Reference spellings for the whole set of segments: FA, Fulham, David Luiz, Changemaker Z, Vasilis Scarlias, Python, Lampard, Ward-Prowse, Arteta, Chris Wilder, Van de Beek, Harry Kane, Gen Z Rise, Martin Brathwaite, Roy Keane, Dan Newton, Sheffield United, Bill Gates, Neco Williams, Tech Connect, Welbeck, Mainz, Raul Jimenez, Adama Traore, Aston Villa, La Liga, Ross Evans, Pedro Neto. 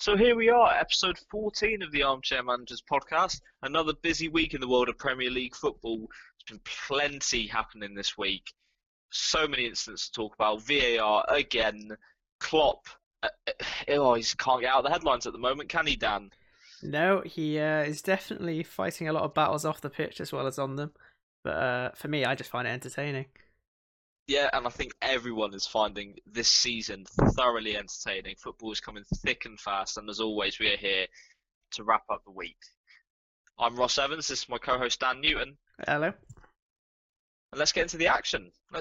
So here we are, episode 14 of the Armchair Managers podcast. Another busy week in the world of Premier League football. There's been plenty happening this week. So many incidents to talk about. VAR again. Klopp. He can't get out of the headlines at the moment, can he, Dan? No, he is definitely fighting a lot of battles off the pitch as well as on them. But for me, I just find it entertaining. Yeah, and I think everyone is finding this season thoroughly entertaining. Football is coming thick and fast, and as always, we are here to wrap up the week. I'm Ross Evans. This is my co-host Dan Newton. Hello. And let's get into the action. We're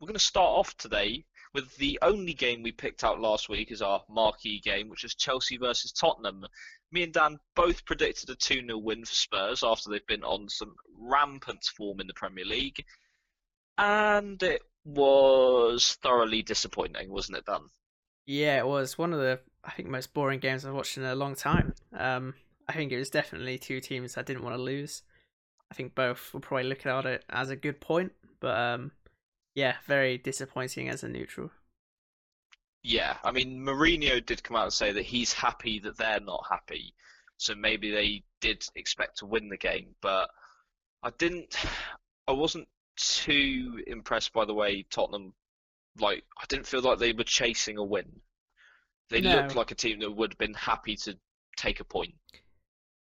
going to start off today with the only game we picked out last week as our marquee game, which is Chelsea versus Tottenham. Me and Dan both predicted a 2-0 win for Spurs after they've been on some rampant form in the Premier League, and it was thoroughly disappointing, wasn't it, Dan? Yeah, it was one of the, I think, most boring games I've watched in a long time. I think it was definitely two teams I didn't want to lose. I think both were probably looking at it as a good point, but yeah, very disappointing as a neutral. Yeah, I mean, Mourinho did come out and say that he's happy that they're not happy, so maybe they did expect to win the game, but I wasn't too impressed by the way Tottenham, like, I didn't feel like they were chasing a win. They looked like a team that would have been happy to take a point.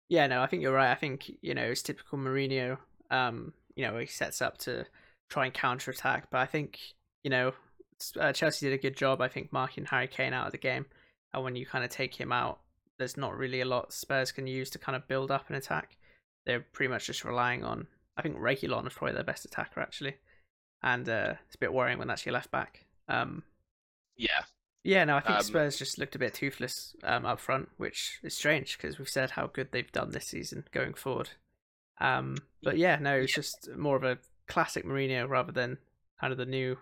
Yeah, no, I think you're right. I think, you know, it's typical Mourinho. You know, he sets up to try and counter-attack, but I think, you know, Chelsea did a good job, I think, marking Harry Kane out of the game, and when you kind of take him out, there's not really a lot Spurs can use to kind of build up an attack. They're pretty much just relying on, I think Reikilon was probably their best attacker, actually. And it's a bit worrying when that's your left back. Yeah, no, I think Spurs just looked a bit toothless up front, which is strange because we've said how good they've done this season going forward. But yeah, no, it's just more of a classic Mourinho rather than kind of the new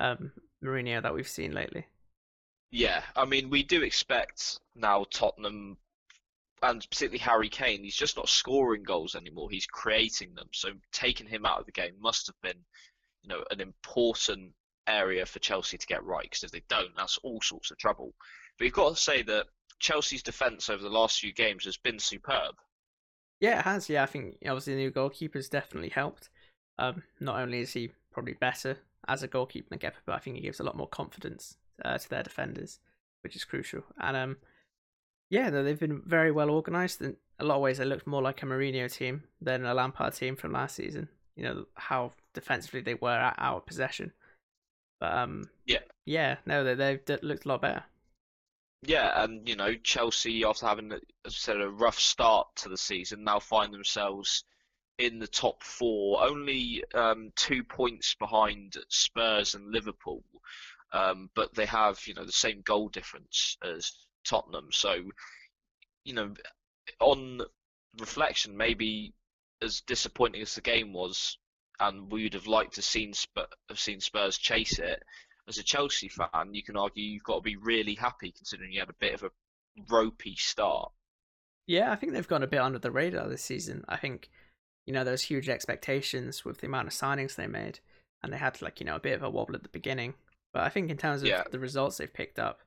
Mourinho that we've seen lately. Yeah, I mean, we do expect now Tottenham, and particularly Harry Kane, he's just not scoring goals anymore. He's creating them. So taking him out of the game must have been, you know, an important area for Chelsea to get right, because if they don't, that's all sorts of trouble. But you've got to say that Chelsea's defence over the last few games has been superb. Yeah, it has. Yeah, I think obviously the new goalkeeper's definitely helped. Not only is he probably better as a goalkeeper than Gepper, but I think he gives a lot more confidence to their defenders, which is crucial. And yeah, they've been very well organised. In a lot of ways, they looked more like a Mourinho team than a Lampard team from last season. You know, how defensively they were at our possession. But they've looked a lot better. Yeah, and, you know, Chelsea, after having a rough start to the season, now find themselves in the top four, only 2 points behind Spurs and Liverpool. But they have, you know, the same goal difference as Tottenham, so, you know, on reflection, maybe as disappointing as the game was, and we would have liked to have seen Spurs chase it, as a Chelsea fan, you can argue you've got to be really happy considering you had a bit of a ropey start. Yeah, I think they've gone a bit under the radar this season. I think, you know, there's huge expectations with the amount of signings they made, and they had, like, you know, a bit of a wobble at the beginning. But I think in terms of the results they've picked up,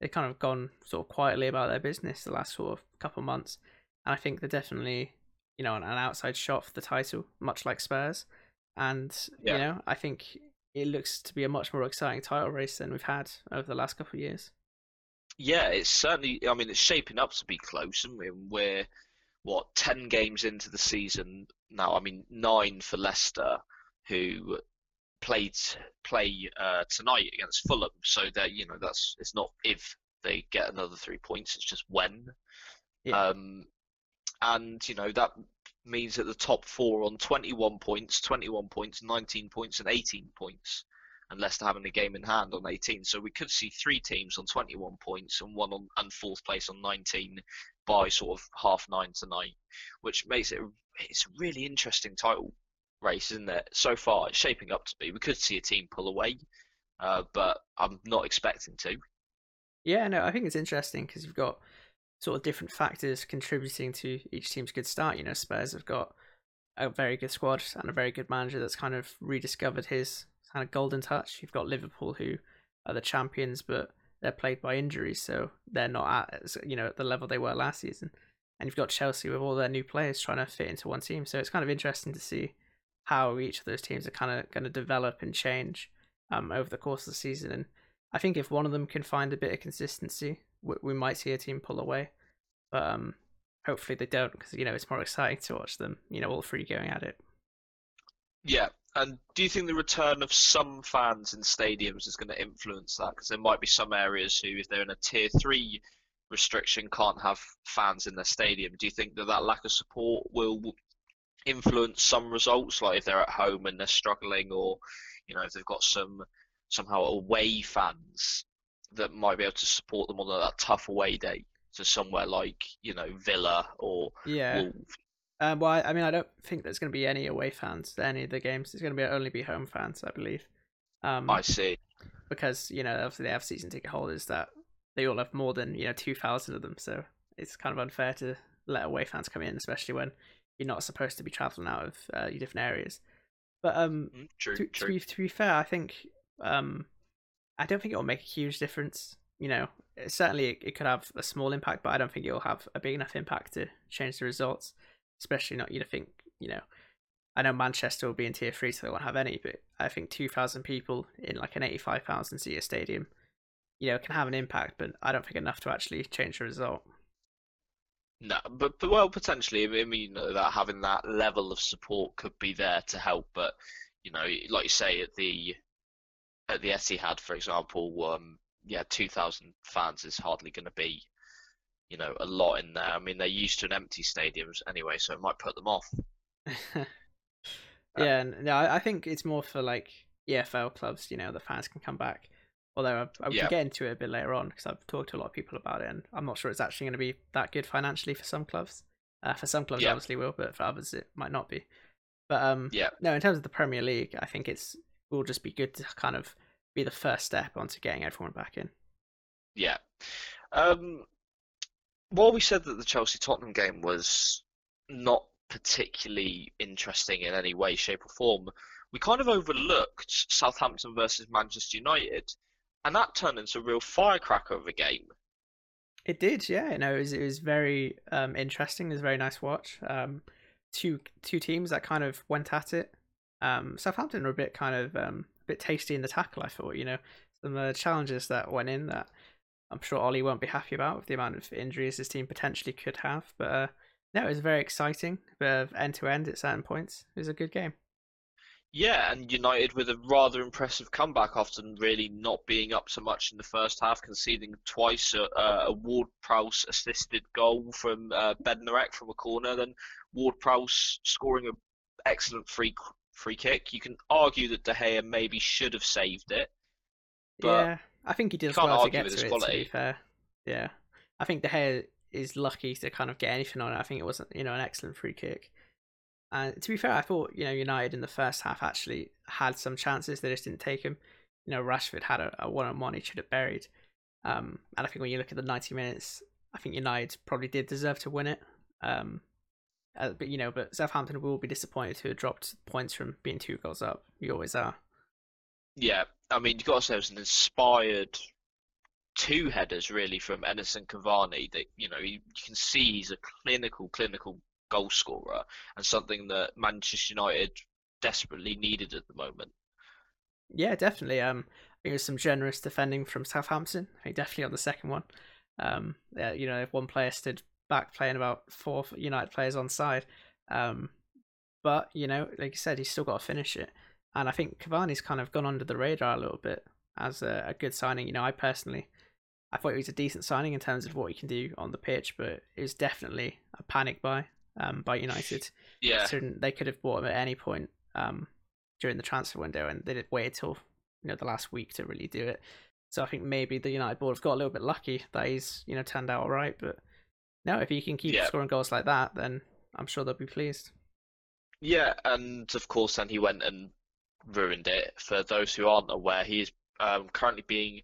they've kind of gone sort of quietly about their business the last sort of couple of months. And I think they're definitely, you know, an outside shot for the title, much like Spurs. And, you know, I think it looks to be a much more exciting title race than we've had over the last couple of years. Yeah, it's certainly, I mean, it's shaping up to be close. And we're, 10 games into the season now? I mean, 9 for Leicester, who play tonight against Fulham, so that, you know, that's, it's not if they get another 3 points, it's just when. And, you know, that means that the top four on 21 points, 19 points and 18 points, and Leicester having a game in hand on 18, so we could see 3 teams on 21 points and one on and 4th place on 19 by sort of 9:30 tonight, which makes it, it's a really interesting title race, isn't it? So far, it's shaping up to be. We could see a team pull away, but I'm not expecting to. Yeah, no, I think it's interesting because you've got sort of different factors contributing to each team's good start. You know, Spurs have got a very good squad and a very good manager that's kind of rediscovered his kind of golden touch. You've got Liverpool, who are the champions, but they're plagued by injuries, so they're not at, you know, at the level they were last season. And you've got Chelsea with all their new players trying to fit into one team, so it's kind of interesting to see how each of those teams are kind of going to develop and change over the course of the season. And I think if one of them can find a bit of consistency, we might see a team pull away. But hopefully they don't, because, you know, it's more exciting to watch them, you know, all three going at it. Yeah, and do you think the return of some fans in stadiums is going to influence that? Because there might be some areas who, if they're in a Tier 3 restriction, can't have fans in their stadium. Do you think that that lack of support will influence some results, like if they're at home and they're struggling, or, you know, if they've got some somehow away fans that might be able to support them on that tough away day to somewhere like, you know, Villa or Wolves? Well, I mean, I don't think there's going to be any away fans at any of the games. It's going to be only be home fans, I believe. I see. Because, you know, obviously they have season ticket holders that they all have more than, you know, 2,000 of them. So it's kind of unfair to let away fans come in, especially when you're not supposed to be travelling out of your different areas. But true. To be fair, I think I don't think it will make a huge difference. You know, certainly it could have a small impact, but I don't think it will have a big enough impact to change the results. Especially not, you know, think, you know, I know Manchester will be in Tier 3, so they won't have any, but I think 2,000 people in like an 85,000 seat stadium, you know, can have an impact, but I don't think enough to actually change the result. No, but well, potentially, I mean, that having that level of support could be there to help, but, you know, like you say, at the Etihad, for example, 2,000 fans is hardly going to be, you know, a lot in there. I mean, they're used to an empty stadiums anyway, so it might put them off. No, I think it's more for like EFL clubs, you know, the fans can come back. Although I can get into it a bit later on, because I've talked to a lot of people about it, and I'm not sure it's actually going to be that good financially for some clubs. For some clubs, it obviously will, but for others, it might not be. But no, in terms of the Premier League, I think it will just be good to kind of be the first step onto getting everyone back in. Yeah. While we said that the Chelsea-Tottenham game was not particularly interesting in any way, shape or form, we kind of overlooked Southampton versus Manchester United, and that turned into a real firecracker of a game. It did, yeah. No, it was very interesting. It was a very nice watch. Two teams that kind of went at it. Southampton were a bit kind of a bit tasty in the tackle, I thought. You know, some challenges that went in that I'm sure Ollie won't be happy about, with the amount of injuries his team potentially could have. But no, it was very exciting, end to end at certain points. It was a good game. Yeah, and United with a rather impressive comeback after really not being up so much in the first half, conceding twice a Ward-Prowse assisted goal from Bednarek from a corner, then Ward-Prowse scoring an excellent free kick. You can argue that De Gea maybe should have saved it. But yeah, I think he does well to get to it, to be fair. Yeah, I think De Gea is lucky to kind of get anything on it. I think it was, you know, an excellent free kick. And to be fair, I thought, you know, United in the first half actually had some chances. They just didn't take them. You know, Rashford had a one-on-one he should have buried. And I think when you look at the 90 minutes, I think United probably did deserve to win it. But, you know, but Southampton will be disappointed to have dropped points from being 2 goals up. You always are. Yeah, I mean, you've got to say it was an inspired 2 headers, really, from Edison Cavani. That, you know, you can see he's a clinical goal scorer, and something that Manchester United desperately needed at the moment. Yeah, definitely. I think it was some generous defending from Southampton. I think definitely on the second one. You know, one player stood back playing about 4 United players onside. But, you know, like you said, he's still got to finish it. And I think Cavani's kind of gone under the radar a little bit as a good signing. You know, I thought it was a decent signing in terms of what he can do on the pitch, but it was definitely a panic buy by United. Yeah. So they could have bought him at any point during the transfer window, and they did wait till, you know, the last week to really do it. So I think maybe the United board have got a little bit lucky that he's, you know, turned out all right. But no, if he can keep scoring goals like that, then I'm sure they'll be pleased. Yeah, and of course, then he went and ruined it. For those who aren't aware, he is currently being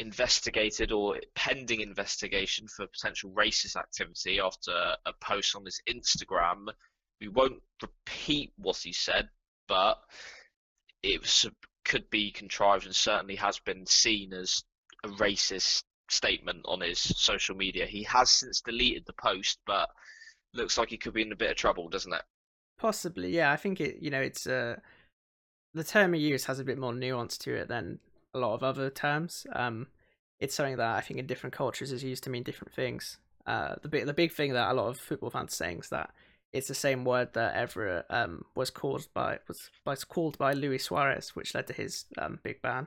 investigated, or pending investigation, for potential racist activity after a post on his Instagram. We won't repeat what he said, but it could be contrived and certainly has been seen as a racist statement on his social media. He has since deleted the post, but looks like he could be in a bit of trouble, doesn't it? Possibly, yeah. I think it, you know, it's the term he used has a bit more nuance to it than a lot of other terms. It's something that I think in different cultures is used to mean different things. The big thing that a lot of football fans are saying is that it's the same word that Everett was called by Luis Suarez, which led to his big ban.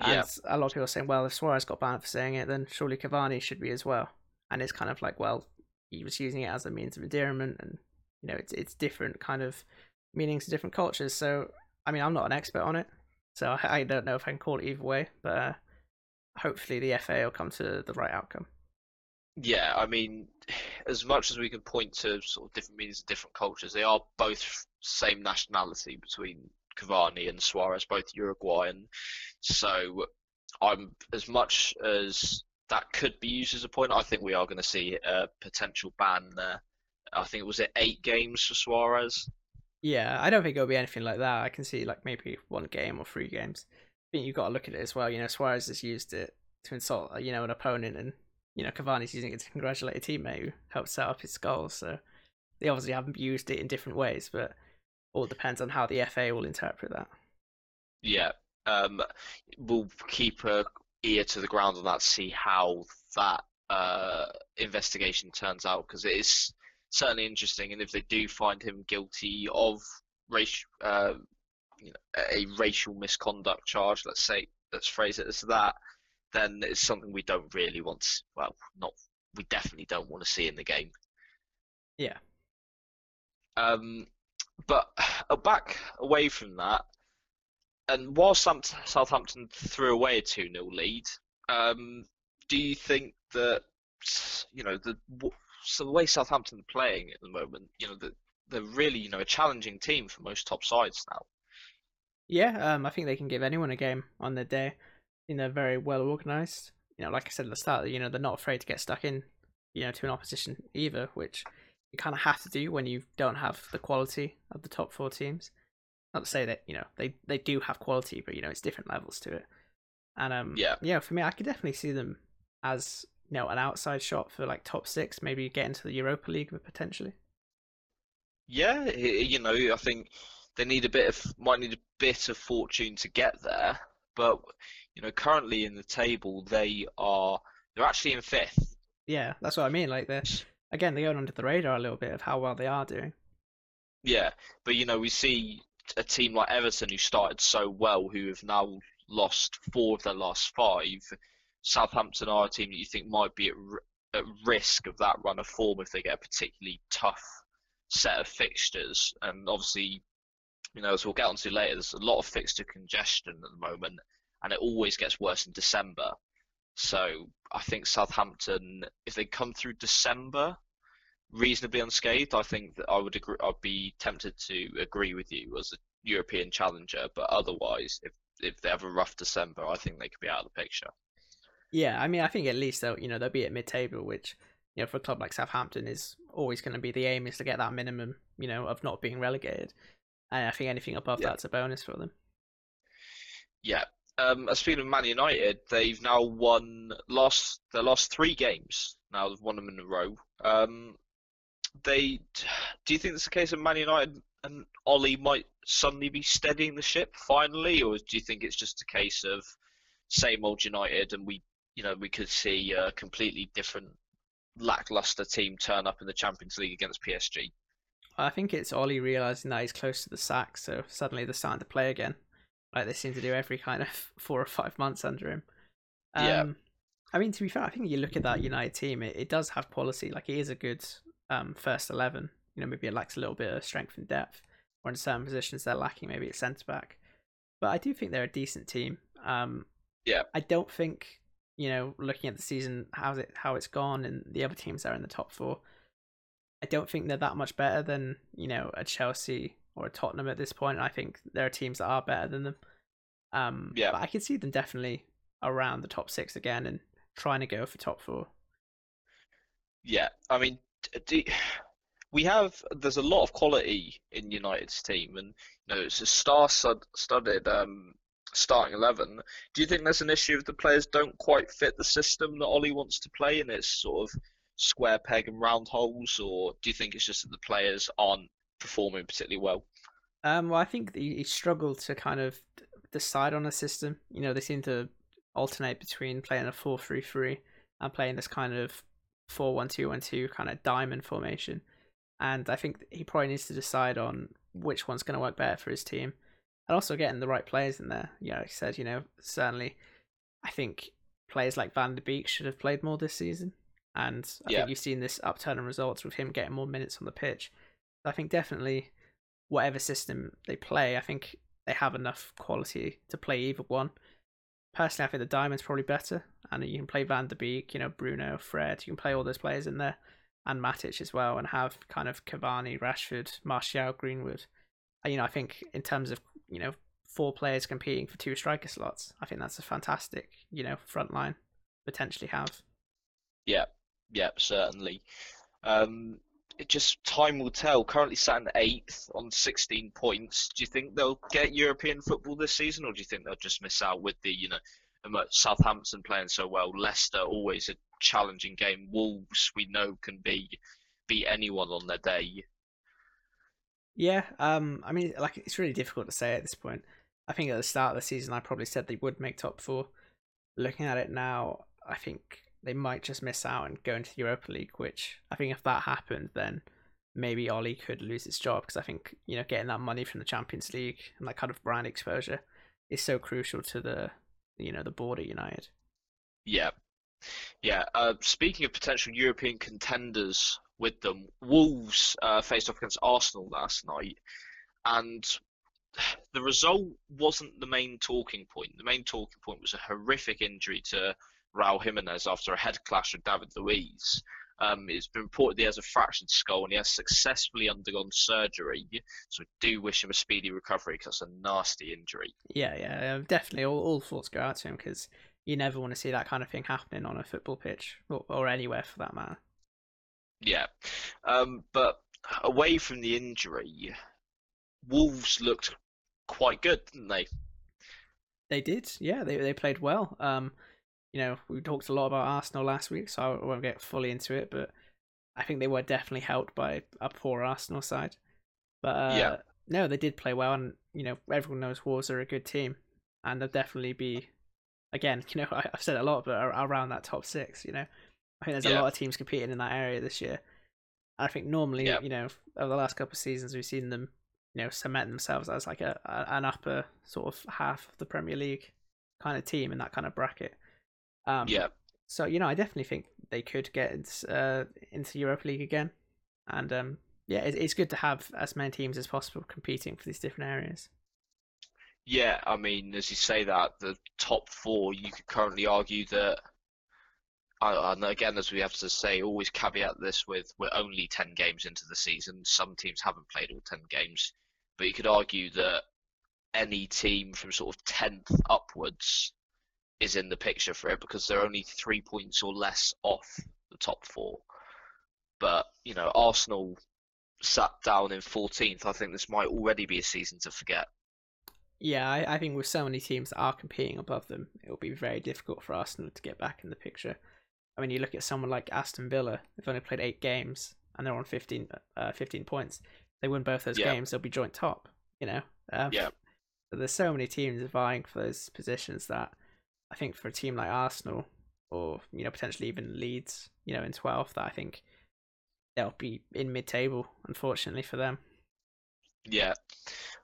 And a lot of people are saying, well, if Suarez got banned for saying it, then surely Cavani should be as well. And it's kind of like, well, he was using it as a means of endearment, and you know, it's different kind of meanings to different cultures. So, I mean, I'm not an expert on it, so I don't know if I can call it either way, but hopefully the FA will come to the right outcome. Yeah, I mean, as much as we can point to sort of different meanings of different cultures, they are both same nationality between Cavani and Suarez, both Uruguayan. So I'm, as much as that could be used as a point, I think we are going to see a potential ban there. I think it was 8 games for Suarez. Yeah, I don't think it'll be anything like that. I can see like maybe 1 game or 3 games. I think you've got to look at it as well. You know, Suarez has used it to insult, you know, an opponent, and you know, Cavani's using it to congratulate a teammate who helped set up his goals. So they obviously haven't used it in different ways, but all depends on how the FA will interpret that. Yeah, we'll keep an ear to the ground on that, see how that investigation turns out, because it is certainly interesting. And if they do find him guilty of a racial misconduct charge, let's phrase it as that, then it's something we don't really want to, we definitely don't want to see in the game. Yeah. But back away from that, and while Southampton threw away a 2-0 lead, do you think that, you know, the way Southampton are playing at the moment, you know, that they're really, you know, a challenging team for most top sides now? Yeah, I think they can give anyone a game on their day. You know, very well organised. You know, like I said at the start, you know, they're not afraid to get stuck in, you know, to an opposition either, which you kind of have to do when you don't have the quality of the top 4 teams. Not to say that, you know, they do have quality, but, you know, it's different levels to it. And, yeah, for me, I could definitely see them as, you know, an outside shot for, like, top 6, maybe get into the Europa League potentially. Yeah, you know, I think they might need a bit of fortune to get there, but you know, currently in the table, they're actually in 5th. Yeah, that's what I mean. Like they're going under the radar a little bit of how well they are doing. Yeah, but you know, we see a team like Everton who started so well, who have now lost 4 of their last 5. Southampton are a team that you think might be at risk of that run of form if they get a particularly tough set of fixtures. And obviously, you know, as we'll get onto later, there's a lot of fixture congestion at the moment, and it always gets worse in December. So I think Southampton, if they come through December reasonably unscathed, I think that I would agree. I'd be tempted to agree with you as a European challenger. But otherwise, if they have a rough December, I think they could be out of the picture. Yeah, I mean, I think at least they'll be at mid-table, which, you know, for a club like Southampton is always going to be the aim, is to get that minimum, you know, of not being relegated. And I think anything above that's a bonus for them. Yeah. Speaking of Man United, they've now lost their last 3 games. Now they've won them in a row. Do you think it's a case of Man United and Ollie might suddenly be steadying the ship finally, or do you think it's just a case of same old United, and we could see a completely different lackluster team turn up in the Champions League against PSG? I think it's Ollie realising that he's close to the sack, so suddenly they're starting to play again, like they seem to do every kind of 4 or 5 months under him. Yeah. I mean, to be fair, I think you look at that United team, it does have quality. Like, it is a good first 11. You know, maybe it lacks a little bit of strength and depth, or in certain positions they're lacking, maybe at centre-back. But I do think they're a decent team. Yeah. I don't think, you know, looking at the season, how it's gone and the other teams that are in the top 4, I don't think they're that much better than, you know, a Chelsea or a Tottenham at this point. I think there are teams that are better than them. But I could see them definitely around the top 6 again and trying to go for top 4. Yeah, I mean, there's a lot of quality in United's team, and you know, it's a star-studded starting 11. Do you think there's an issue if the players don't quite fit the system that Ollie wants to play and it's sort of square peg and round holes, or do you think it's just that the players aren't performing particularly well? Well, I think he struggled to kind of decide on a system. You know, they seem to alternate between playing a 4-3-3 and playing this kind of 4-1-2-1-2 kind of diamond formation. And I think he probably needs to decide on which one's going to work better for his team. And also getting the right players in there. You know, like I said, you know, certainly I think players like Van de Beek should have played more this season. And I think you've seen this upturn in results with him getting more minutes on the pitch. So I think definitely whatever system they play, I think they have enough quality to play either one. Personally, I think the diamond's probably better. And you can play Van de Beek, you know, Bruno, Fred, you can play all those players in there. And Matic as well, and have kind of Cavani, Rashford, Martial, Greenwood. And, you know, I think in terms of, you know, 4 players competing for 2 striker slots, I think that's a fantastic, you know, front line potentially have. Yeah, certainly. It just time will tell. Currently sat in 8th on 16 points. Do you think they'll get European football this season, or do you think they'll just miss out with the, you know, Southampton playing so well, Leicester always a challenging game, Wolves we know can beat anyone on their day? Yeah, I mean, like, it's really difficult to say at this point. I think at the start of the season I probably said they would make top 4. Looking at it now, I think they might just miss out and go into the Europa League, which I think if that happened, then maybe Ollie could lose his job, because I think, you know, getting that money from the Champions League and that kind of brand exposure is so crucial to the, you know, the board at United. Yeah. Speaking of potential European contenders with them, Wolves faced off against Arsenal last night, and the result wasn't the main talking point. The main talking point was a horrific injury to Raul Jimenez after a head clash with David Luiz. It's been reported that he has a fractured skull and he has successfully undergone surgery. So I do wish him a speedy recovery, because that's a nasty injury. Yeah, definitely. All thoughts go out to him, because you never want to see that kind of thing happening on a football pitch or anywhere for that matter. Yeah. But away from the injury, Wolves looked quite good, didn't they? They did, yeah. They played well. You know, we talked a lot about Arsenal last week, so I won't get fully into it, but I think they were definitely helped by a poor Arsenal side. But no, they did play well, and, you know, everyone knows Wolves are a good team, and they'll definitely be, again, you know, I've said it a lot, but around that top 6, you know. I think there's a lot of teams competing in that area this year. And I think normally, you know, over the last couple of seasons, we've seen them, you know, cement themselves as like an upper sort of half of the Premier League kind of team in that kind of bracket. So, you know, I definitely think they could get into Europa League again. And, it's good to have as many teams as possible competing for these different areas. Yeah, I mean, as you say that, the top 4, you could currently argue that, and again, as we have to say, always caveat this with we're only 10 games into the season. Some teams haven't played all 10 games. But you could argue that any team from sort of 10th upwards is in the picture for it, because they're only 3 points or less off the top 4. But, you know, Arsenal sat down in 14th. I think this might already be a season to forget. Yeah, I think with so many teams that are competing above them, it will be very difficult for Arsenal to get back in the picture. I mean, you look at someone like Aston Villa, they've only played 8 games and they're on 15 points. If they win both those games, they'll be joint top, you know. So there's so many teams vying for those positions that I think for a team like Arsenal, or, you know, potentially even Leeds, you know, in 12th, that I think they'll be in mid-table, unfortunately for them. Yeah.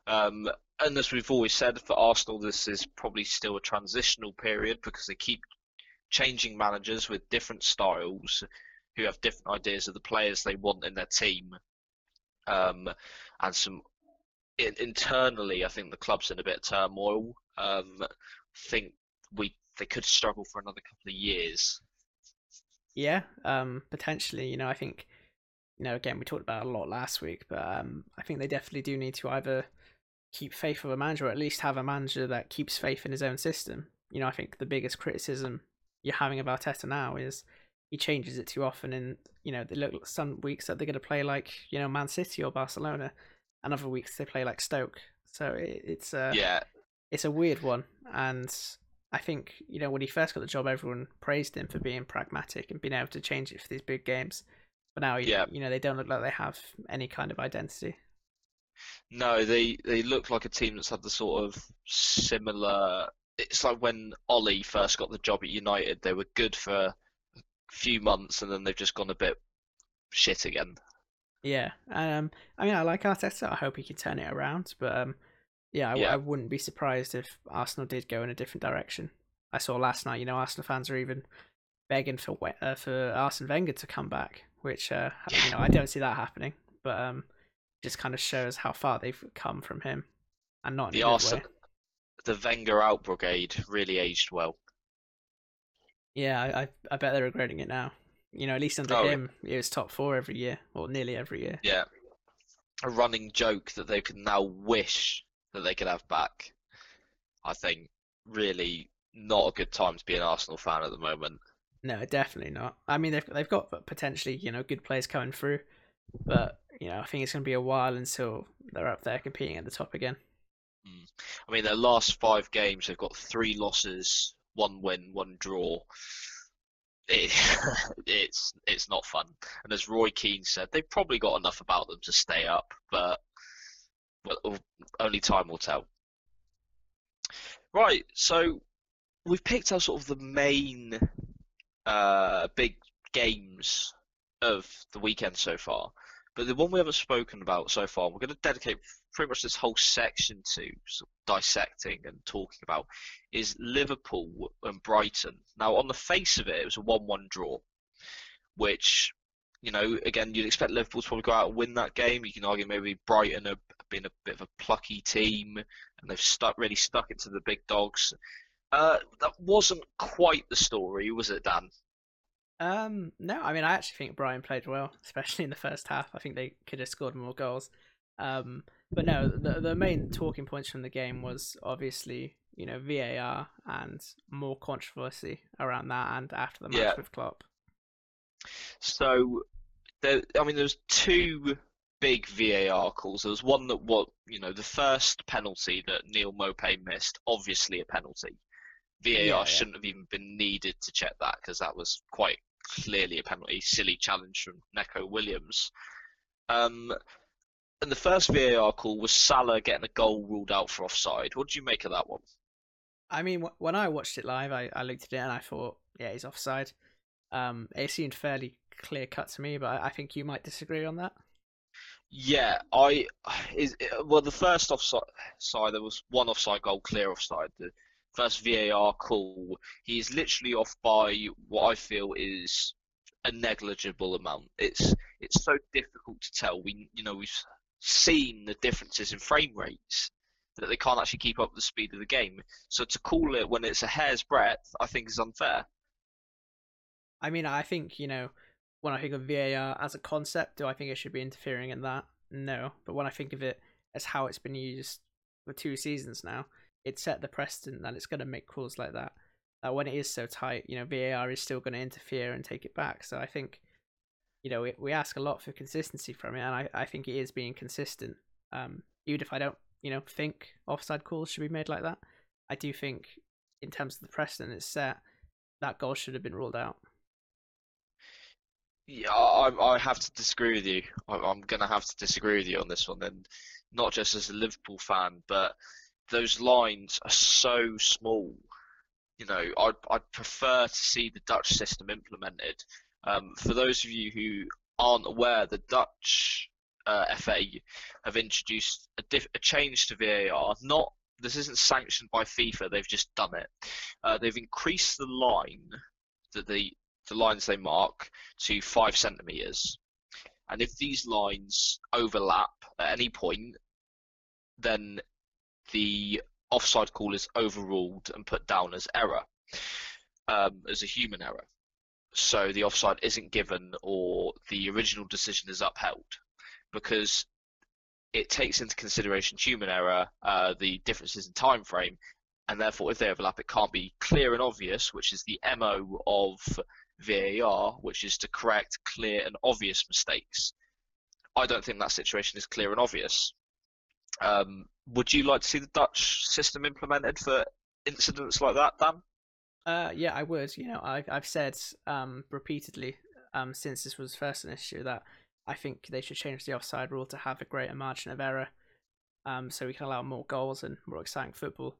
And as we've always said, for Arsenal, this is probably still a transitional period, because they keep changing managers with different styles who have different ideas of the players they want in their team. And some internally, I think the club's in a bit of turmoil. I think they could struggle for another couple of years. Yeah, potentially. You know, I think, you know, again, we talked about it a lot last week, but I think they definitely do need to either keep faith of a manager, or at least have a manager that keeps faith in his own system. You know, I think the biggest criticism you're having of Arteta now is he changes it too often, and, you know, they look some weeks that they're going to play like, you know, Man City or Barcelona, and other weeks they play like Stoke. So it's it's a weird one. And I think, you know, when he first got the job, everyone praised him for being pragmatic and being able to change it for these big games. But now, you know, they don't look like they have any kind of identity. No, they look like a team that's had the sort of similar... It's like when Ollie first got the job at United, they were good for a few months and then they've just gone a bit shit again. Yeah. I mean, I like Arteta. I hope he can turn it around. But I wouldn't be surprised if Arsenal did go in a different direction. I saw last night, you know, Arsenal fans are even begging for Arsene Wenger to come back, which, you know, I don't see that happening. But just kind of shows how far they've come from him. And not in a good way. The Wenger out brigade really aged well. Yeah, I bet they're regretting it now. You know, at least under him, it was top four every year, or nearly every year. Yeah. A running joke that they can now wish that they could have back. I think really not a good time to be an Arsenal fan at the moment. No, definitely not. I mean, they've got potentially, you know, good players coming through, but, you know, I think it's going to be a while until they're up there competing at the top again. I mean, their last five games, they've got 3 losses, 1 win, 1 draw. It's not fun. And as Roy Keane said, they've probably got enough about them to stay up, but only time will tell. Right, so we've picked out sort of the main big games of the weekend so far. But the one we haven't spoken about so far, we're going to dedicate pretty much this whole section to sort of dissecting and talking about, is Liverpool and Brighton. Now, on the face of it, it was a 1-1 draw, which, you know, again, you'd expect Liverpool to probably go out and win that game. You can argue maybe Brighton have been a bit of a plucky team and they've really stuck it to the big dogs. That wasn't quite the story, was it, Dan? No, I mean, I actually think Brighton played well, especially in the first half. I think they could have scored more goals. But no, the main talking points from the game was obviously, you know, VAR and more controversy around that and after the match with Klopp. So, there was 2 big VAR calls. There was one that was, you know, the first penalty that Neal Maupay missed, obviously a penalty. VAR shouldn't have even been needed to check that because that was quite clearly a penalty. Silly challenge from Neco Williams. And the first VAR call was Salah getting a goal ruled out for offside. What did you make of that one? I mean, when I watched it live, I looked at it and I thought, yeah, he's offside. It seemed fairly clear cut to me, but I think you might disagree on that. Yeah, the first offside, there was one offside goal, clear offside. The first VAR call, he's literally off by what I feel is a negligible amount. It's so difficult to tell. We've seen the differences in frame rates that they can't actually keep up the speed of the game. So to call it when it's a hair's breadth, I think is unfair. I mean, I think, you know, when I think of VAR as a concept, do I think it should be interfering in that? No. But when I think of it as how it's been used for 2 seasons now, it set the precedent that it's going to make calls like that. That when it is so tight, you know, VAR is still going to interfere and take it back. So I think, you know, we ask a lot for consistency from it, and I think it is being consistent. Even if I don't, you know, think offside calls should be made like that, I do think in terms of the precedent it's set, that goal should have been ruled out. Yeah, I have to disagree with you. I'm going to have to disagree with you on this one, and not just as a Liverpool fan, but those lines are so small. You know, I'd prefer to see the Dutch system implemented. For those of you who aren't aware, the Dutch FA have introduced a change to VAR. This isn't sanctioned by FIFA. They've just done it. They've increased the line that the lines they mark to 5 centimeters, and if these lines overlap at any point, then the offside call is overruled and put down as error, as a human error. So the offside isn't given or the original decision is upheld because it takes into consideration human error, the differences in time frame, and therefore if they overlap it can't be clear and obvious, which is the MO of VAR, which is to correct clear and obvious mistakes. I don't think that situation is clear and obvious. Would you like to see the Dutch system implemented for incidents like that, Dan? Yeah, I would. You know, I've said repeatedly since this was first an issue that I think they should change the offside rule to have a greater margin of error, so we can allow more goals and more exciting football.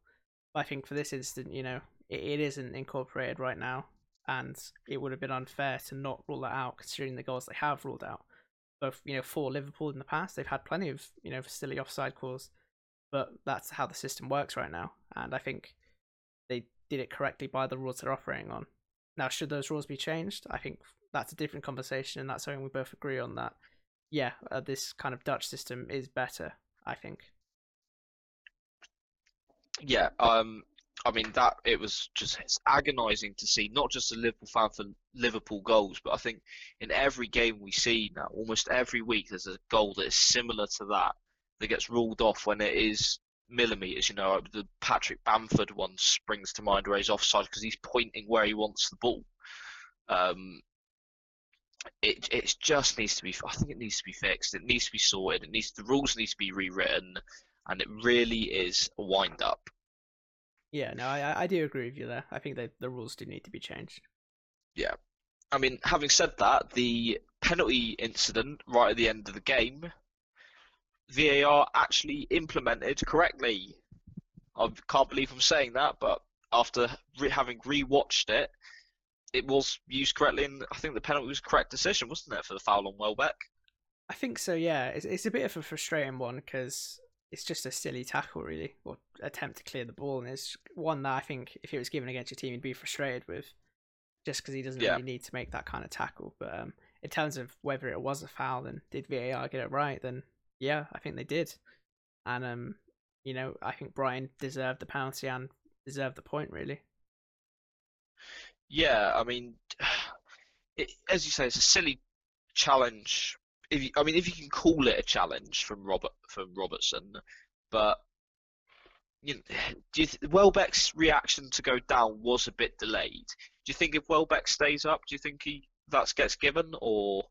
But I think for this incident, you know, it isn't incorporated right now, and it would have been unfair to not rule that out considering the goals they have ruled out. Both, you know, for Liverpool in the past, they've had plenty of, you know, silly offside calls, but that's how the system works right now, and I think they did it correctly by the rules they're operating on. Now, should those rules be changed? I think that's a different conversation, and that's something we both agree on, that, yeah, this kind of Dutch system is better, I think. Yeah, I mean, that it was just, it's agonising to see, not just a Liverpool fan for Liverpool goals, but I think in every game we see now, almost every week, there's a goal that is similar to that gets ruled off when it is millimetres. You know, the Patrick Bamford one springs to mind where he's offside because he's pointing where he wants the ball. It just needs to be, I think it needs to be fixed. It needs to be sorted. The rules need to be rewritten, and it really is a wind up. Yeah, no, I do agree with you there. I think that the rules do need to be changed. Yeah. I mean, having said that, the penalty incident right at the end of the game, VAR actually implemented correctly. I can't believe I'm saying that, but after having rewatched it, it was used correctly, and I think the penalty was a correct decision, wasn't it, for the foul on Welbeck? I think so, yeah. It's a bit of a frustrating one because it's just a silly tackle, really, or attempt to clear the ball, and it's one that I think if it was given against your team, you'd be frustrated with, just because he doesn't really need to make that kind of tackle. But in terms of whether it was a foul and did VAR get it right, then yeah, I think they did. And you know, I think Brighton deserved the penalty and deserved the point, really. Yeah, I mean, as you say, it's a silly challenge. If you can call it a challenge from Robertson, but you know, Welbeck's reaction to go down was a bit delayed. Do you think if Welbeck stays up, do you think that gets given, or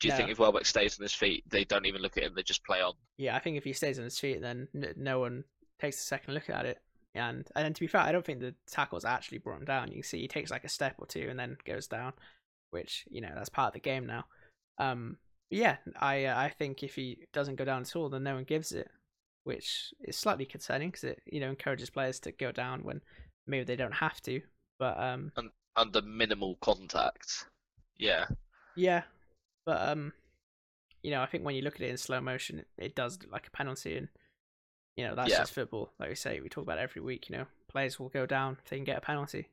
do you think if Welbeck stays on his feet, they don't even look at him, they just play on? Yeah, I think if he stays on his feet, then no one takes a second look at it. And to be fair, I don't think the tackle's actually brought him down. You can see he takes like a step or two and then goes down, which, you know, that's part of the game now. Yeah, I think if he doesn't go down at all, then no one gives it, which is slightly concerning because it, you know, encourages players to go down when maybe they don't have to. But and under minimal contact, yeah. But you know, I think when you look at it in slow motion, it does look like a penalty, and you know that's just football. Like we say, we talk about it every week. You know, players will go down if they can get a penalty.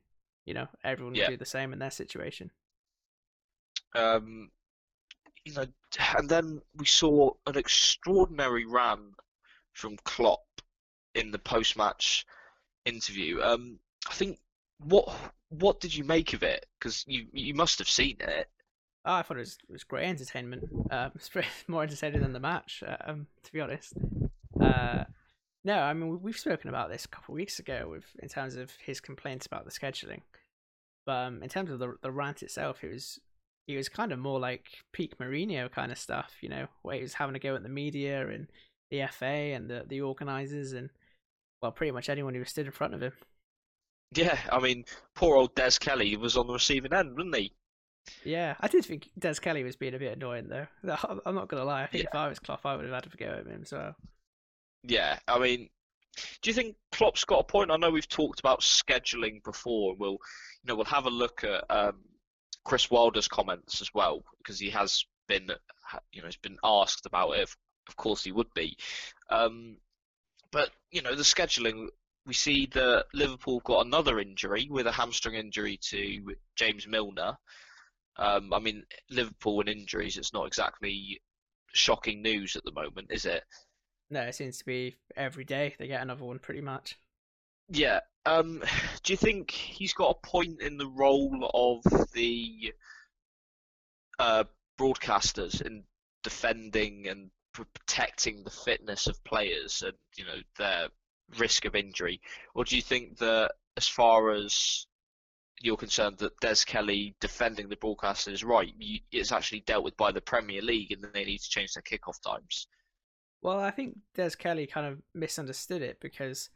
You know, everyone will do the same in their situation. You know, and then we saw an extraordinary rant from Klopp in the post-match interview. I think what did you make of it? Because you must have seen it. Oh, I thought it was great entertainment. It's more entertaining than the match, to be honest. No, I mean we've spoken about this a couple of weeks ago in terms of his complaints about the scheduling, but in terms of the rant itself, it was. He was kind of more like peak Mourinho kind of stuff, you know, where he was having a go at the media and the FA and the organisers and, well, pretty much anyone who stood in front of him. Yeah, I mean, poor old Des Kelly was on the receiving end, wasn't he? Yeah, I did think Des Kelly was being a bit annoying, though. I'm not going to lie. I think if I was Klopp, I would have had to go at him as well. Yeah, I mean, do you think Klopp's got a point? I know we've talked about scheduling before. We'll, you know, we'll have a look at... Chris Wilder's comments as well, because he has been, you know, he's been asked about it. Of course, he would be. But you know, the scheduling. We see that Liverpool got another injury with a hamstring injury to James Milner. I mean, Liverpool and injuries. It's not exactly shocking news at the moment, is it? No, it seems to be every day they get another one, pretty much. Yeah. Do you think he's got a point in the role of the broadcasters in defending and protecting the fitness of players and, you know, their risk of injury? Or do you think that, as far as you're concerned, that Des Kelly defending the broadcasters is right? It's actually dealt with by the Premier League and they need to change their kickoff times. Well, I think Des Kelly kind of misunderstood it, because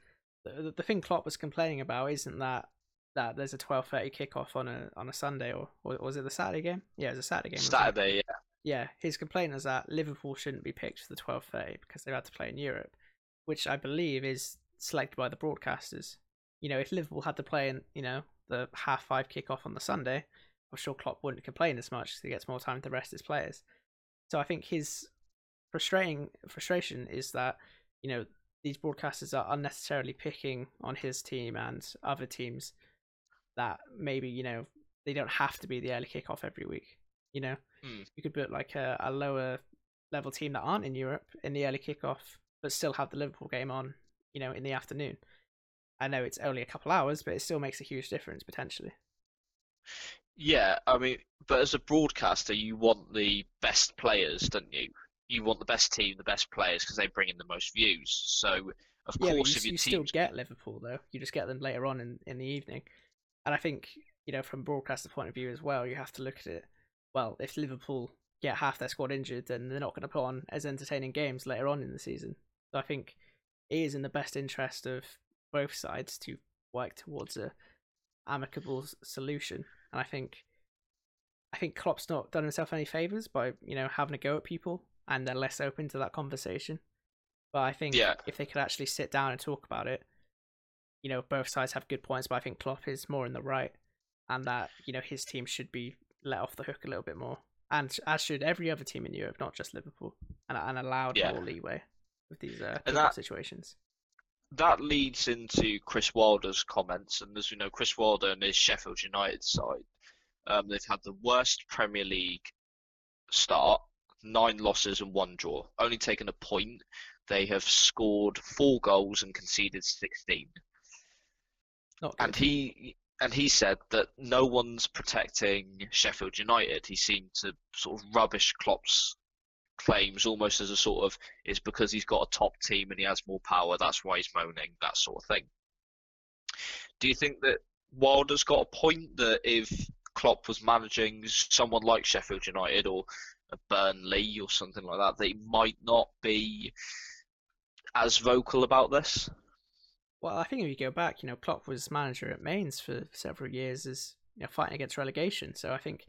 the thing Klopp was complaining about isn't that there's a 12:30 kickoff on a Sunday, or was it the Saturday game? Yeah, it was a Saturday game. Saturday, yeah. Yeah, his complaint is that Liverpool shouldn't be picked for the 12:30 because they've had to play in Europe, which I believe is selected by the broadcasters. You know, if Liverpool had to play in, you know, the 5:30 kickoff on the Sunday, I'm sure Klopp wouldn't complain as much because he gets more time to rest his players. So I think his frustration is that, you know, these broadcasters are unnecessarily picking on his team and other teams that maybe, you know, they don't have to be the early kickoff every week. You know, you could put like a lower level team that aren't in Europe in the early kickoff, but still have the Liverpool game on, you know, in the afternoon. I know it's only a couple hours, but it still makes a huge difference potentially. Yeah, I mean, but as a broadcaster, you want the best players, don't you? You want the best team, the best players, because they bring in the most views. So, of course, if your team... you still get Liverpool, though. You just get them later on in the evening. And I think, you know, from a broadcaster point of view as well, you have to look at it. Well, if Liverpool get half their squad injured, then they're not going to put on as entertaining games later on in the season. So I think it is in the best interest of both sides to work towards a amicable solution. And I think Klopp's not done himself any favours by, you know, having a go at people, and they're less open to that conversation. But I think if they could actually sit down and talk about it, you know, both sides have good points, but I think Klopp is more in the right, and that, you know, his team should be let off the hook a little bit more, and as should every other team in Europe, not just Liverpool, and allowed more leeway with these situations. That leads into Chris Wilder's comments, and as we know, Chris Wilder and his Sheffield United side, they've had the worst Premier League start, 9 losses and 1 draw, only taken a point. They have scored 4 goals and conceded 16. And he said that no one's protecting Sheffield United. He seemed to sort of rubbish Klopp's claims almost as a sort of, it's because he's got a top team and he has more power, that's why he's moaning, that sort of thing. Do you think that Wilder's got a point, that if Klopp was managing someone like Sheffield United or Burnley or something like that, they might not be as vocal about this? Well, I think if you go back, you know, Klopp was manager at Mainz for several years, as you know, fighting against relegation. So I think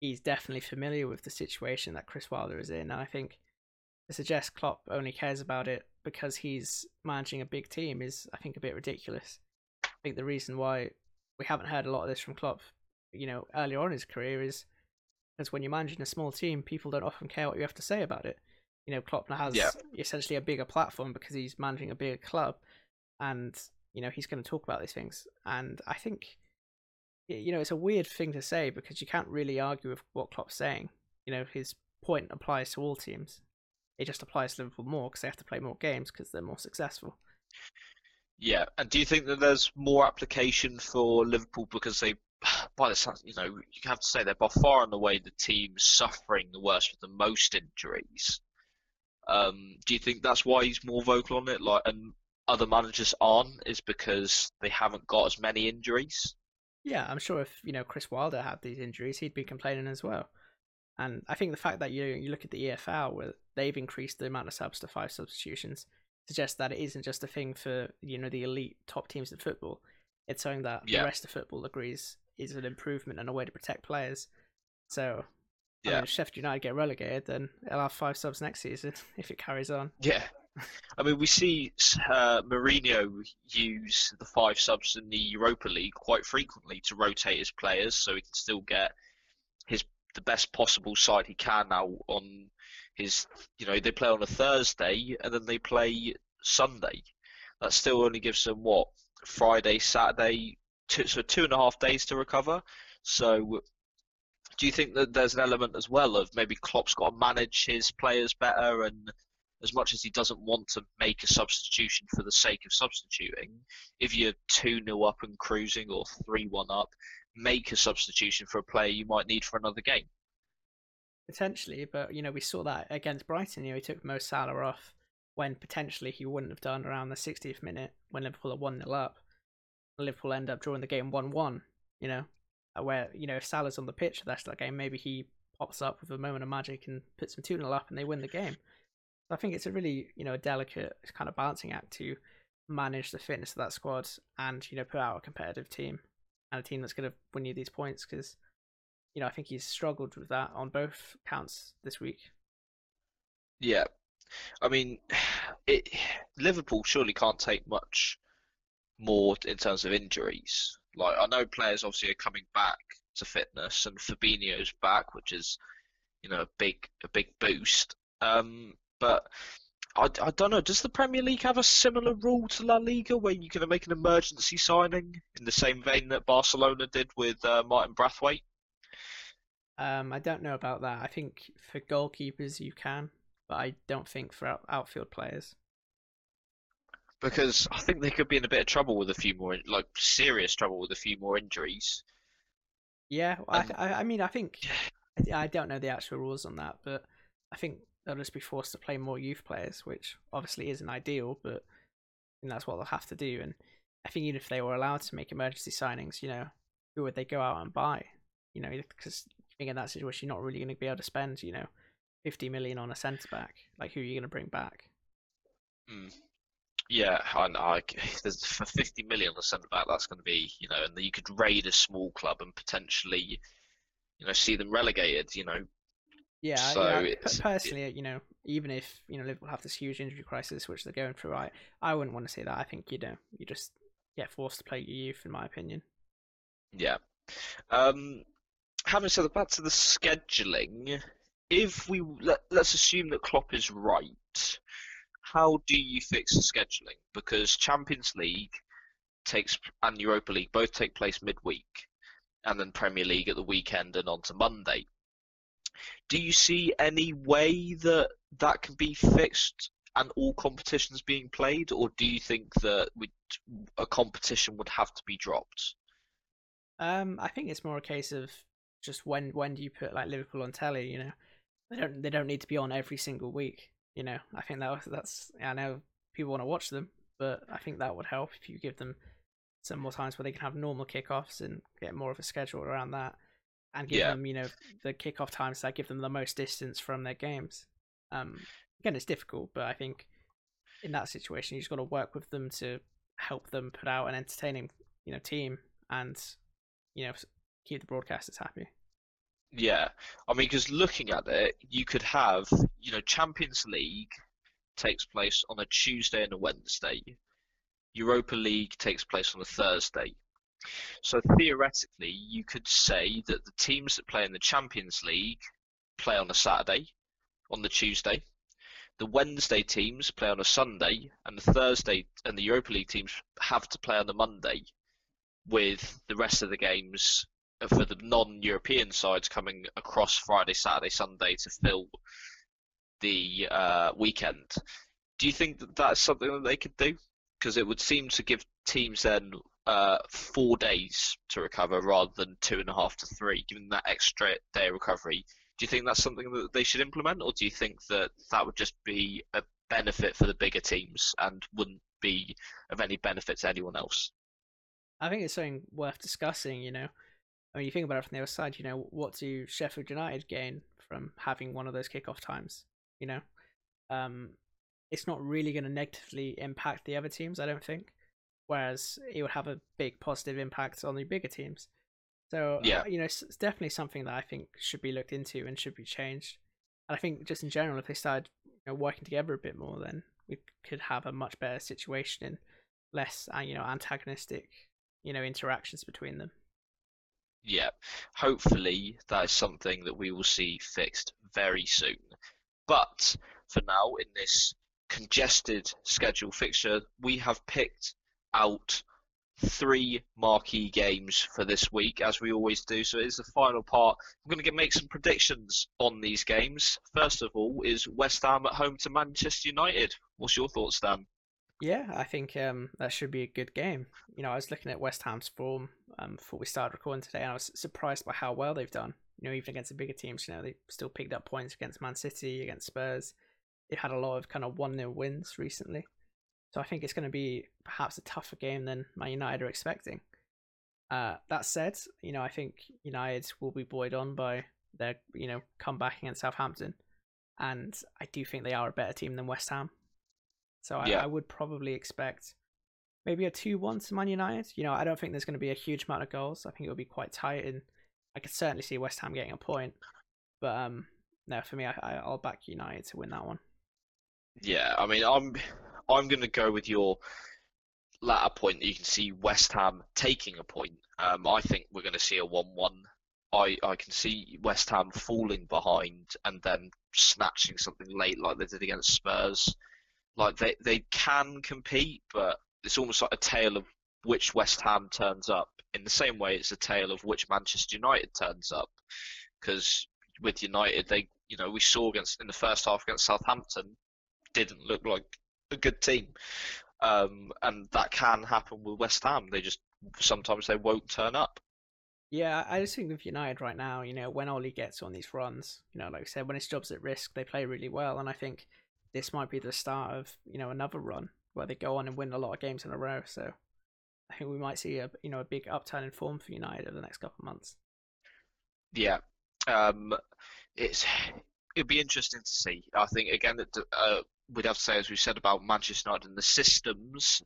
he's definitely familiar with the situation that Chris Wilder is in. And I think to suggest Klopp only cares about it because he's managing a big team is, I think, a bit ridiculous. I think the reason why we haven't heard a lot of this from Klopp, you know, earlier on in his career is because when you're managing a small team, people don't often care what you have to say about it. You know, Klopp has essentially a bigger platform because he's managing a bigger club. And, you know, he's going to talk about these things. And I think, you know, it's a weird thing to say because you can't really argue with what Klopp's saying. You know, his point applies to all teams. It just applies to Liverpool more because they have to play more games because they're more successful. Yeah. And do you think that there's more application for Liverpool because they, by the sound, you know, you have to say they're by far and away the team suffering the worst with the most injuries. Do you think that's why he's more vocal on it? Like, and other managers aren't, is because they haven't got as many injuries? Yeah, I'm sure if, you know, Chris Wilder had these injuries, he'd be complaining as well. And I think the fact that you look at the EFL, where they've increased the amount of subs to 5 substitutions, suggests that it isn't just a thing for, you know, the elite top teams in football. It's something that the rest of football agrees is an improvement and a way to protect players. So I mean, if Sheffield United get relegated, then they'll have 5 subs next season if it carries on. Yeah. I mean, we see Mourinho use the 5 subs in the Europa League quite frequently to rotate his players, so he can still get the best possible side he can now on his. You know, they play on a Thursday and then they play Sunday. That still only gives them what, Friday, Saturday, 2.5 days to recover. So, do you think that there's an element as well of maybe Klopp's got to manage his players better, and as much as he doesn't want to make a substitution for the sake of substituting, if you're 2-0 up and cruising or 3-1 up, make a substitution for a player you might need for another game? Potentially, but, you know, we saw that against Brighton. You know, he took Mo Salah off when potentially he wouldn't have done around the 60th minute when Liverpool are 1-0 up. Liverpool end up drawing the game 1-1, you know, where, you know, if Salah's on the pitch for the rest of that game, maybe he pops up with a moment of magic and puts them 2-0 up and they win the game. I think it's a really, you know, delicate kind of balancing act to manage the fitness of that squad and, you know, put out a competitive team and a team that's going to win you these points, because, you know, I think he's struggled with that on both counts this week. Yeah. I mean, Liverpool surely can't take much more in terms of injuries. Like, I know players obviously are coming back to fitness, and Fabinho's back, which is, you know, a big boost. But I don't know, does the Premier League have a similar rule to La Liga where you're going to make an emergency signing in the same vein that Barcelona did with Martin Brathwaite? I don't know about that. I think for goalkeepers you can, but I don't think for outfield players. Because I think they could be in a bit of trouble with a few more, like serious trouble with a few more injuries. Yeah, well, I don't know the actual rules on that, but I think they'll just be forced to play more youth players, which obviously isn't ideal, but that's what they'll have to do. And I think even if they were allowed to make emergency signings, you know, who would they go out and buy? You know, because in that situation, you're not really going to be able to spend, you know, 50 million on a centre back. Like, who are you going to bring back? Mm. Yeah, I for 50 million on a centre back, that's going to be, you know, and you could raid a small club and potentially, you know, see them relegated, you know. Yeah, so you know, personally, you know, even if, you know, Liverpool have this huge injury crisis which they're going through, I wouldn't want to see that. I think, you know, you just get forced to play your youth, in my opinion. Yeah. Having said that, back to the scheduling, if we let's assume that Klopp is right, how do you fix the scheduling? Because Champions League and Europa League both take place midweek, and then Premier League at the weekend and on to Monday. Do you see any way that can be fixed and all competitions being played, or do you think that a competition would have to be dropped? I think it's more a case of just when do you put like Liverpool on telly? You know, they don't need to be on every single week. You know, I think that's I know people want to watch them, but I think that would help if you give them some more times where they can have normal kickoffs and get more of a schedule around that, and give them, you know, the kickoff times that give them the most distance from their games. Again, it's difficult, but I think in that situation you just got to work with them to help them put out an entertaining, you know, team and, you know, keep the broadcasters happy. Yeah, I mean, because looking at it, you could have, you know, Champions League takes place on a Tuesday and a Wednesday. Europa League takes place on a Thursday. So theoretically, you could say that the teams that play in the Champions League play on a Saturday, on the Tuesday. The Wednesday teams play on a Sunday, and the Thursday and the Europa League teams have to play on the Monday, with the rest of the games for the non-European sides coming across Friday, Saturday, Sunday to fill the weekend. Do you think that that's something that they could do? Because it would seem to give teams then 4 days to recover rather than 2.5 to 3, given that extra day of recovery. Do you think that's something that they should implement, or do you think that that would just be a benefit for the bigger teams and wouldn't be of any benefit to anyone else? I think it's something worth discussing, you know. I mean, you think about it from the other side, you know, what do Sheffield United gain from having one of those kickoff times? You know, it's not really going to negatively impact the other teams, I don't think, whereas it would have a big positive impact on the bigger teams. So, you know, it's definitely something that I think should be looked into and should be changed. And I think just in general, if they started, you know, working together a bit more, then we could have a much better situation and less, you know, antagonistic, you know, interactions between them. Yeah, hopefully that is something that we will see fixed very soon. But for now, in this congested schedule fixture, we have picked out 3 marquee games for this week, as we always do. So it is the final part. I'm going to make some predictions on these games. First of all is West Ham at home to Manchester United. What's your thoughts, Dan? Yeah, I think that should be a good game. You know, I was looking at West Ham's form before we started recording today, and I was surprised by how well they've done. You know, even against the bigger teams, you know, they still picked up points against Man City, against Spurs. They had a lot of kind of 1-0 wins recently. So I think it's going to be perhaps a tougher game than Man United are expecting. That said, you know, I think United will be buoyed on by their, you know, comeback against Southampton. and I do think they are a better team than West Ham. So I would probably expect maybe a 2-1 to Man United. You know, I don't think there's going to be a huge amount of goals. I think it'll be quite tight, and I could certainly see West Ham getting a point. But no, for me, I'll back United to win that one. Yeah, I mean, I'm going to go with your latter point that you can see West Ham taking a point. I think we're going to see a 1-1. I can see West Ham falling behind and then snatching something late like they did against Spurs. Like they can compete, but it's almost like a tale of which West Ham turns up. In the same way, it's a tale of which Manchester United turns up. Because with United, we saw in the first half against Southampton, didn't look like a good team. And that can happen with West Ham. They just sometimes they won't turn up. Yeah, I just think with United right now, you know, when Ole gets on these runs, you know, like I said, when his job's at risk, they play really well. And I think this might be the start of, you know, another run where they go on and win a lot of games in a row. So I think we might see a big upturn in form for United over the next couple of months. Yeah, it'd be interesting to see. I think again that we'd have to say, as we said about Manchester United and the systems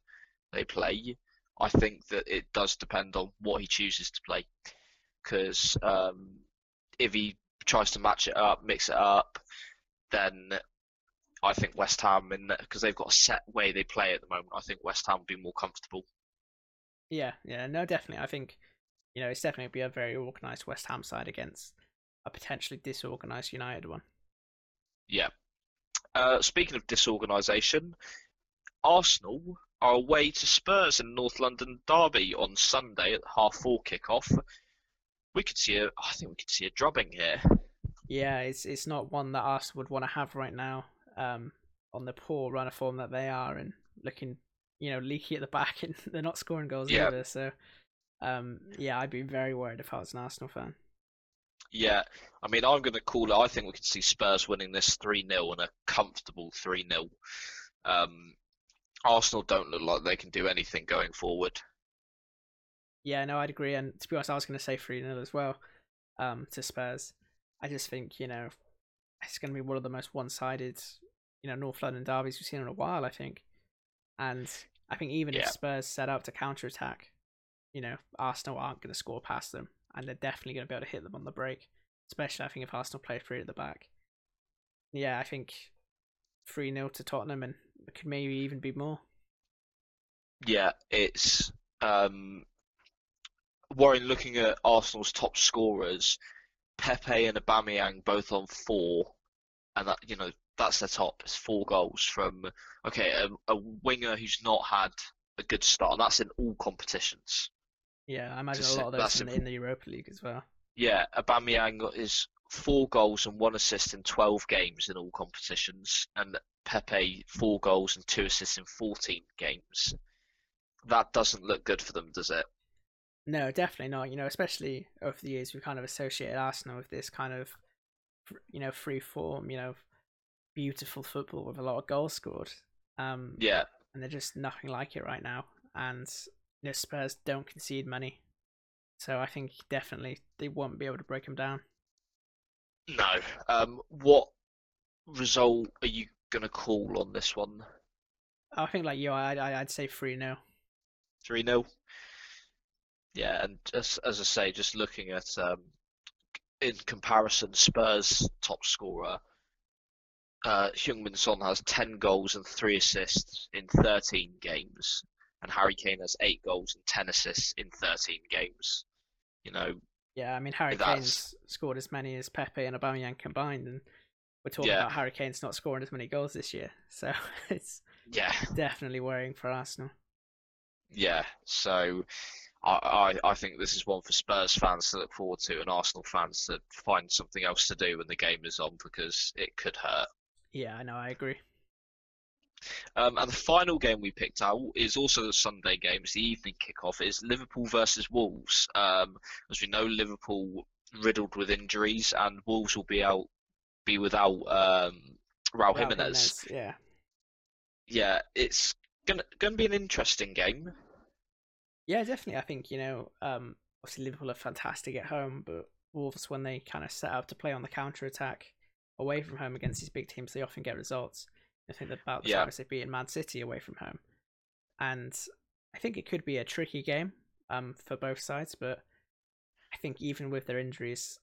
they play, I think that it does depend on what he chooses to play. Because if he tries to match it up, mix it up, then I think West Ham, because they've got a set way they play at the moment, I think West Ham will be more comfortable. Yeah, no, definitely. I think, you know, it's definitely be a very organised West Ham side against a potentially disorganised United one. Yeah. Speaking of disorganisation, Arsenal are away to Spurs in North London derby on Sunday at 4:30 kickoff. I think we could see a drubbing here. Yeah, it's not one that Arsenal would want to have right now. On the poor run of form that they are, and looking, you know, leaky at the back, and they're not scoring goals either. So, I'd be very worried if I was an Arsenal fan. Yeah, I mean, I'm going to call it. I think we could see Spurs winning this 3-0, and a comfortable 3-0. Arsenal don't look like they can do anything going forward. Yeah, no, I'd agree. And to be honest, I was going to say 3-0 as well to Spurs. I just think, you know, it's going to be one of the most one-sided, you know, North London derbies we've seen in a while, I think. And I think even if Spurs set up to counter-attack, you know, Arsenal aren't going to score past them. And they're definitely going to be able to hit them on the break, especially, I think, if Arsenal play free at the back. Yeah, I think 3-0 to Tottenham, and it could maybe even be more. Yeah, it's worrying looking at Arsenal's top scorers. Pepe and Aubameyang both on 4, and that, you know, that's their top. It's 4 goals from a winger who's not had a good start, and that's in all competitions. Yeah, I imagine a lot of those in the Europa League as well. Yeah, Aubameyang is 4 goals and 1 assist in 12 games in all competitions, and Pepe 4 goals and 2 assists in 14 games. That doesn't look good for them, does it? No, definitely not. You know, especially over the years, we kind of associated Arsenal with this kind of, you know, free form, you know, beautiful football with a lot of goals scored. And they're just nothing like it right now. And, you know, Spurs don't concede many. So I think definitely they won't be able to break them down. No. What result are you going to call on this one? I think like you, I'd say 3-0. 3-0? Yeah, and as I say, just looking at, in comparison, Spurs' top scorer, Heung-Min Son has 10 goals and 3 assists in 13 games, and Harry Kane has 8 goals and 10 assists in 13 games. You know. Yeah, I mean, Harry Kane's scored as many as Pepe and Aubameyang combined, and we're talking about Harry Kane's not scoring as many goals this year, so it's definitely worrying for Arsenal. Yeah, so I think this is one for Spurs fans to look forward to, and Arsenal fans to find something else to do when the game is on, because it could hurt. Yeah, I know, I agree. And the final game we picked out is also the Sunday game. It's the evening kickoff. It's Liverpool versus Wolves. As we know, Liverpool riddled with injuries, and Wolves will be without Raul Jimenez. Yeah, it's going to be an interesting game. Yeah, definitely. I think, you know, obviously Liverpool are fantastic at home, but Wolves, when they kind of set up to play on the counter-attack, away from home against these big teams, they often get results. I think about the times they've beaten Man City away from home. And I think it could be a tricky game for both sides, but I think even with their injuries,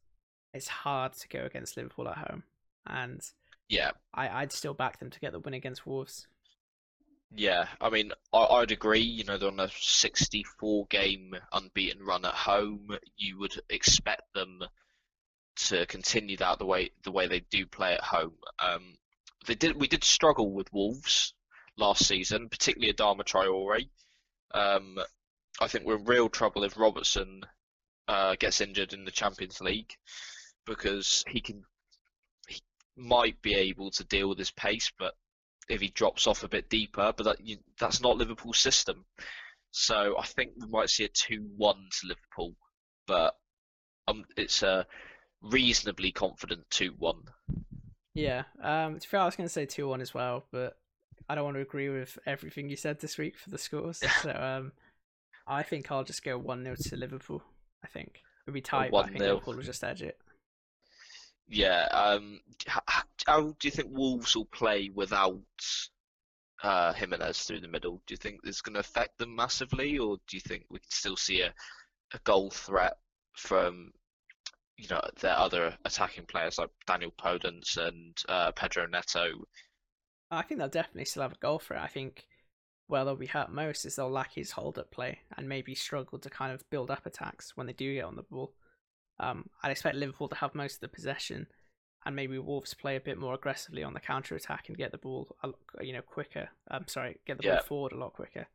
it's hard to go against Liverpool at home. And I'd still back them to get the win against Wolves. Yeah, I mean, I'd agree. You know, they're on a 64-game unbeaten run at home. You would expect them to continue that the way they do play at home. We did struggle with Wolves last season, particularly Adama Traore. I think we're in real trouble if Robertson gets injured in the Champions League, because he might be able to deal with his pace, but if he drops off a bit deeper, but that's not Liverpool's system. So I think we might see a 2-1 to Liverpool, but it's a reasonably confident 2-1. Yeah, to be fair, I was going to say 2-1 as well, but I don't want to agree with everything you said this week for the scores. So I think I'll just go 1-0 to Liverpool. I think it'll be tight, but I think Liverpool will just edge it. Yeah. How do you think Wolves will play without Jimenez through the middle? Do you think it's going to affect them massively, or do you think we can still see a goal threat from, you know, their other attacking players like Daniel Podence and Pedro Neto? I think they'll definitely still have a goal threat. I think where they'll be hurt most is they'll lack his hold-up play and maybe struggle to kind of build up attacks when they do get on the ball. I'd expect Liverpool to have most of the possession, and maybe Wolves play a bit more aggressively on the counter attack and get the ball, quicker. Get the ball forward a lot quicker.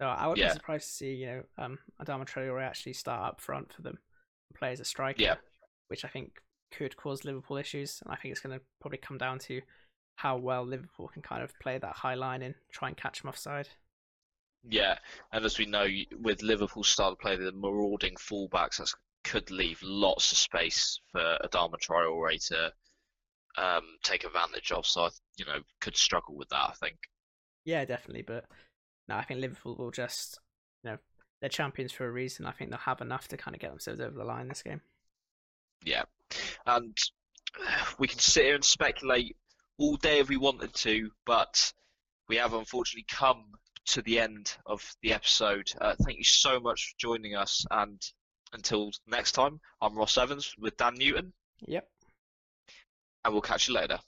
So I wouldn't be surprised to see, Adama Traore actually start up front for them, and play as a striker, which I think could cause Liverpool issues. And I think it's going to probably come down to how well Liverpool can kind of play that high line and try and catch them offside. Yeah, and as we know, with Liverpool start to play the marauding fullbacks, that's could leave lots of space for Adama Traore to take advantage of, so I could struggle with that, I think. Yeah, definitely, but no, I think Liverpool will just, they're champions for a reason. I think they'll have enough to kind of get themselves over the line this game. Yeah, and we can sit here and speculate all day if we wanted to, but we have unfortunately come to the end of the episode. Thank you so much for joining us, and until next time, I'm Ross Evans with Dan Newton. Yep. And we'll catch you later.